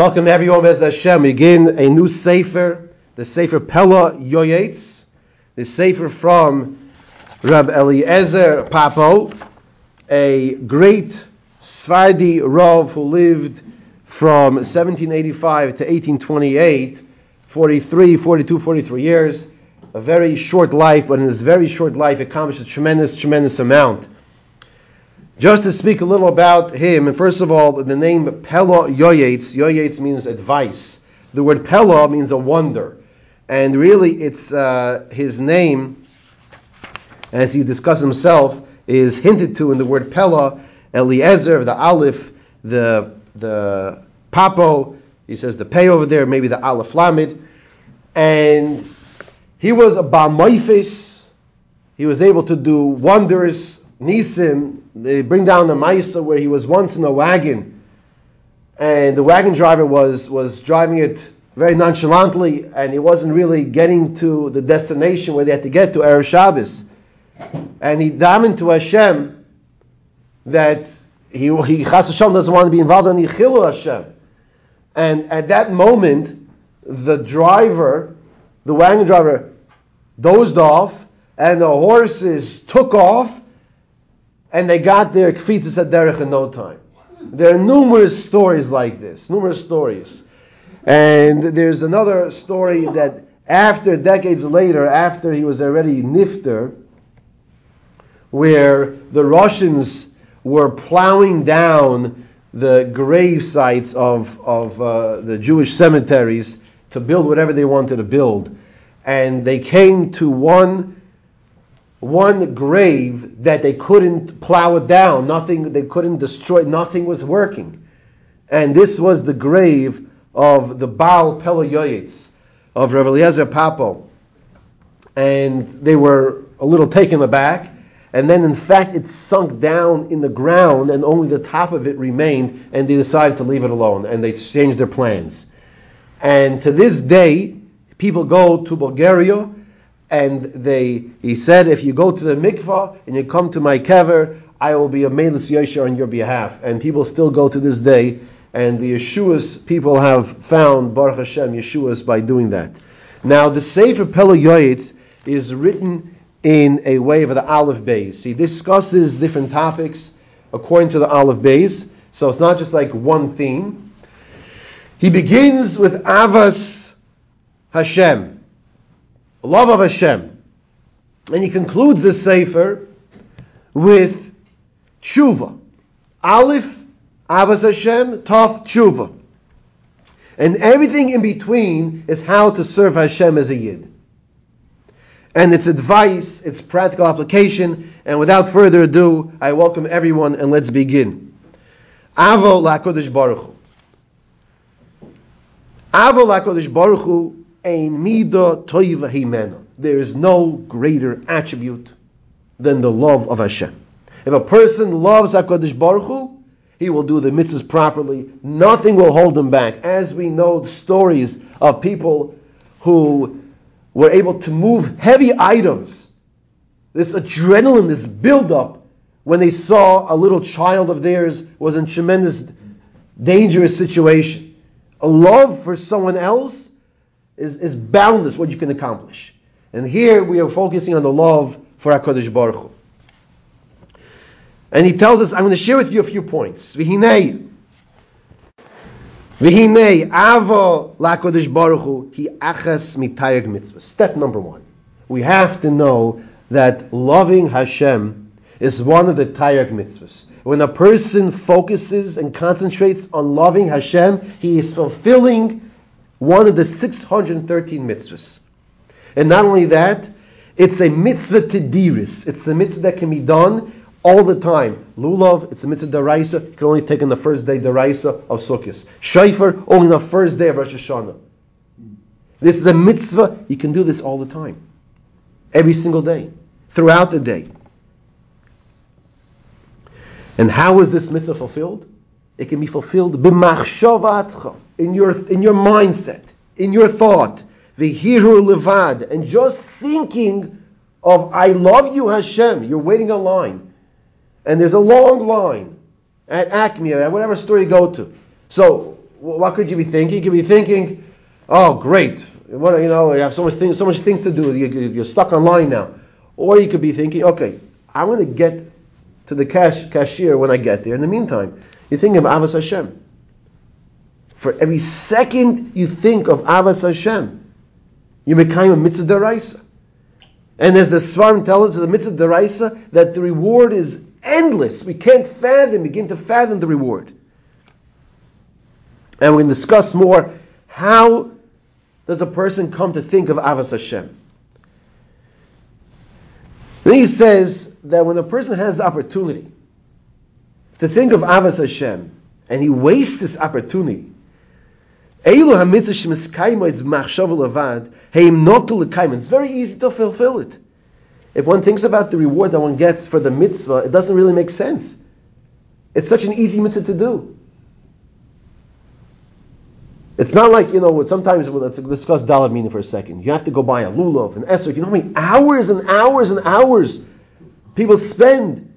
Welcome everyone, Avos Hashem. Again, a new Sefer, the Sefer Pele Yoetz, the Sefer from Rabbi Eliezer Papo, a great Svardi Rav who lived from 1785 to 1828, 43 years, a very short life, but in his very short life accomplished a tremendous amount. Just to speak a little about him, and first of all, the name Pele Yoetz. Yoetz means advice. The word Pelah means a wonder. And really, it's his name, as he discussed himself, is hinted to in the word Pelah, Eliezer, the Aleph, the Papo. He says the Pei over there, maybe the Aleph Lamed. And he was a Bamoifis. He was able to do wonders. Nisim, they bring down the Maisa where he was once in a wagon, and the wagon driver was driving it very nonchalantly, and he wasn't really getting to the destination where they had to get to, Erev Shabbos. And he davened to Hashem that he Chas Hashem doesn't want to be involved in the Chilul Hashem. And at that moment, the wagon driver dozed off, and the horses took off, and they got their Kfiziziz at Derich in no time. There are numerous stories like this, And there's another story that after, decades later, after he was already Nifter, where the Russians were plowing down the grave sites of the Jewish cemeteries to build whatever they wanted to build. And they came to one grave that they couldn't plow it down, nothing, they couldn't destroy, nothing was working. And this was the grave of the Baal Pele Yoetz, of Rabbi Eliezer Papo. And they were a little taken aback, and then in fact it sunk down in the ground and only the top of it remained, and they decided to leave it alone, and they changed their plans. And to this day, people go to Bulgaria, and he said, if you go to the mikvah and you come to my kever, I will be a manless yosha on your behalf. And people still go to this day, and the Yeshuas people have found, Baruch Hashem, Yeshuas by doing that. Now, the Sefer Pele Yoetz is written in a way of the Aleph Beis. He discusses different topics according to the Aleph Beis, so it's not just like one theme. He begins with Avas Hashem, love of Hashem. And he concludes the Sefer with tshuva. Aleph, Avos Hashem, Tav, tshuva. And everything in between is how to serve Hashem as a yid. And it's advice, it's practical application. And without further ado, I welcome everyone and let's begin. Avo laKodesh Baruch Hu. Avo laKodesh Baruch Hu. There is no greater attribute than the love of Hashem. If a person loves HaKadosh Baruch Hu, he will do the mitzvahs properly. Nothing will hold him back. As we know the stories of people who were able to move heavy items, this adrenaline, this buildup, when they saw a little child of theirs was in tremendous, dangerous situation. A love for someone else is boundless what you can accomplish. And here we are focusing on the love for HaKadosh Baruch Hu. And he tells us, I'm going to share with you a few points. V'hinei, Avo laKodesh Baruch Hu, hi achas mitaryag mitzvos. Step number one. We have to know that loving Hashem is one of the taryag mitzvos. When a person focuses and concentrates on loving Hashem, he is fulfilling one of the 613 mitzvahs. And not only that, it's a mitzvah tediris. It's a mitzvah that can be done all the time. Lulav, it's a mitzvah deraisa. You can only take on the first day deraisa of Sukkot. Sefer, only the first day of Rosh Hashanah. This is a mitzvah. You can do this all the time. Every single day. Throughout the day. And how is this mitzvah fulfilled? It can be fulfilled b'machshavatcha, in your mindset, in your thought, v'hiru levad, and just thinking of I love you, Hashem. You're waiting in line, and there's a long line at Acme, at whatever store you go to. So what could you be thinking? You could be thinking, oh, great. What, you know, you have so much things to do. You're stuck online now. Or you could be thinking, okay, I'm going to get to the cashier when I get there. In the meantime, you're thinking of Avas Hashem. For every second you think of Avas Hashem, you become a mitzvah deraisa. And as the Svarim tell us, the mitzvah deraisa, that the reward is endless. We can't begin to fathom the reward. And we're going to discuss more how does a person come to think of Avas Hashem. Then he says that when a person has the opportunity to think of Avas Hashem, and he wastes this opportunity, it's very easy to fulfill it. If one thinks about the reward that one gets for the mitzvah, it doesn't really make sense. It's such an easy mitzvah to do. It's not like, you know, sometimes, let's discuss daled meaning for a second. You have to go buy a lulav, an esrog. You know how many hours and hours and hours people spend.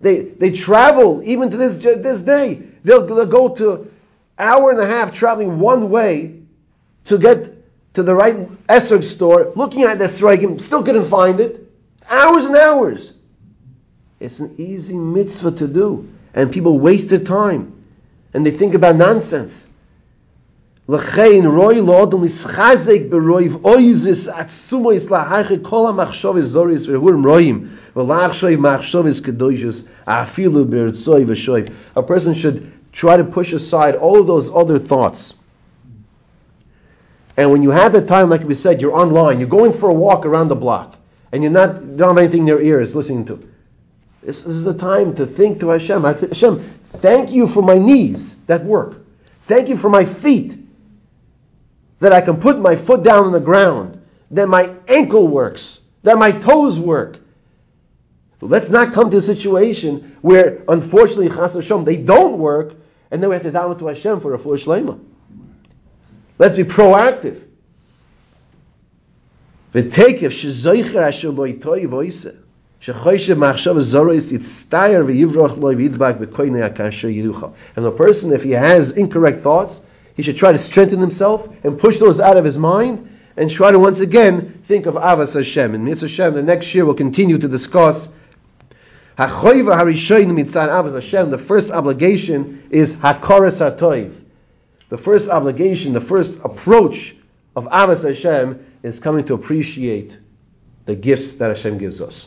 They travel, even to this day. They'll go to hour and a half traveling one way to get to the right esrog store, looking at the esrogim, still couldn't find it. Hours and hours. It's an easy mitzvah to do. And people waste their time. And they think about nonsense. A person should try to push aside all those other thoughts. And when you have the time, like we said, you're online, you're going for a walk around the block, and you don't have anything in your ears listening to. This is the time to think to Hashem. Hashem, thank you for my knees that work. Thank you for my feet, that I can put my foot down on the ground, that my ankle works, that my toes work. Let's not come to a situation where, unfortunately, chas v'shalom, they don't work, and then we have to daven to Hashem for a refuah shleima. Let's be proactive. And a person, if he has incorrect thoughts, he should try to strengthen himself and push those out of his mind and try to once again think of Avos Hashem. And Mitzvah Hashem, the next year, we'll continue to discuss the first obligation is Hakaras HaToiv. The first obligation, the first approach of Avos Hashem is coming to appreciate the gifts that Hashem gives us.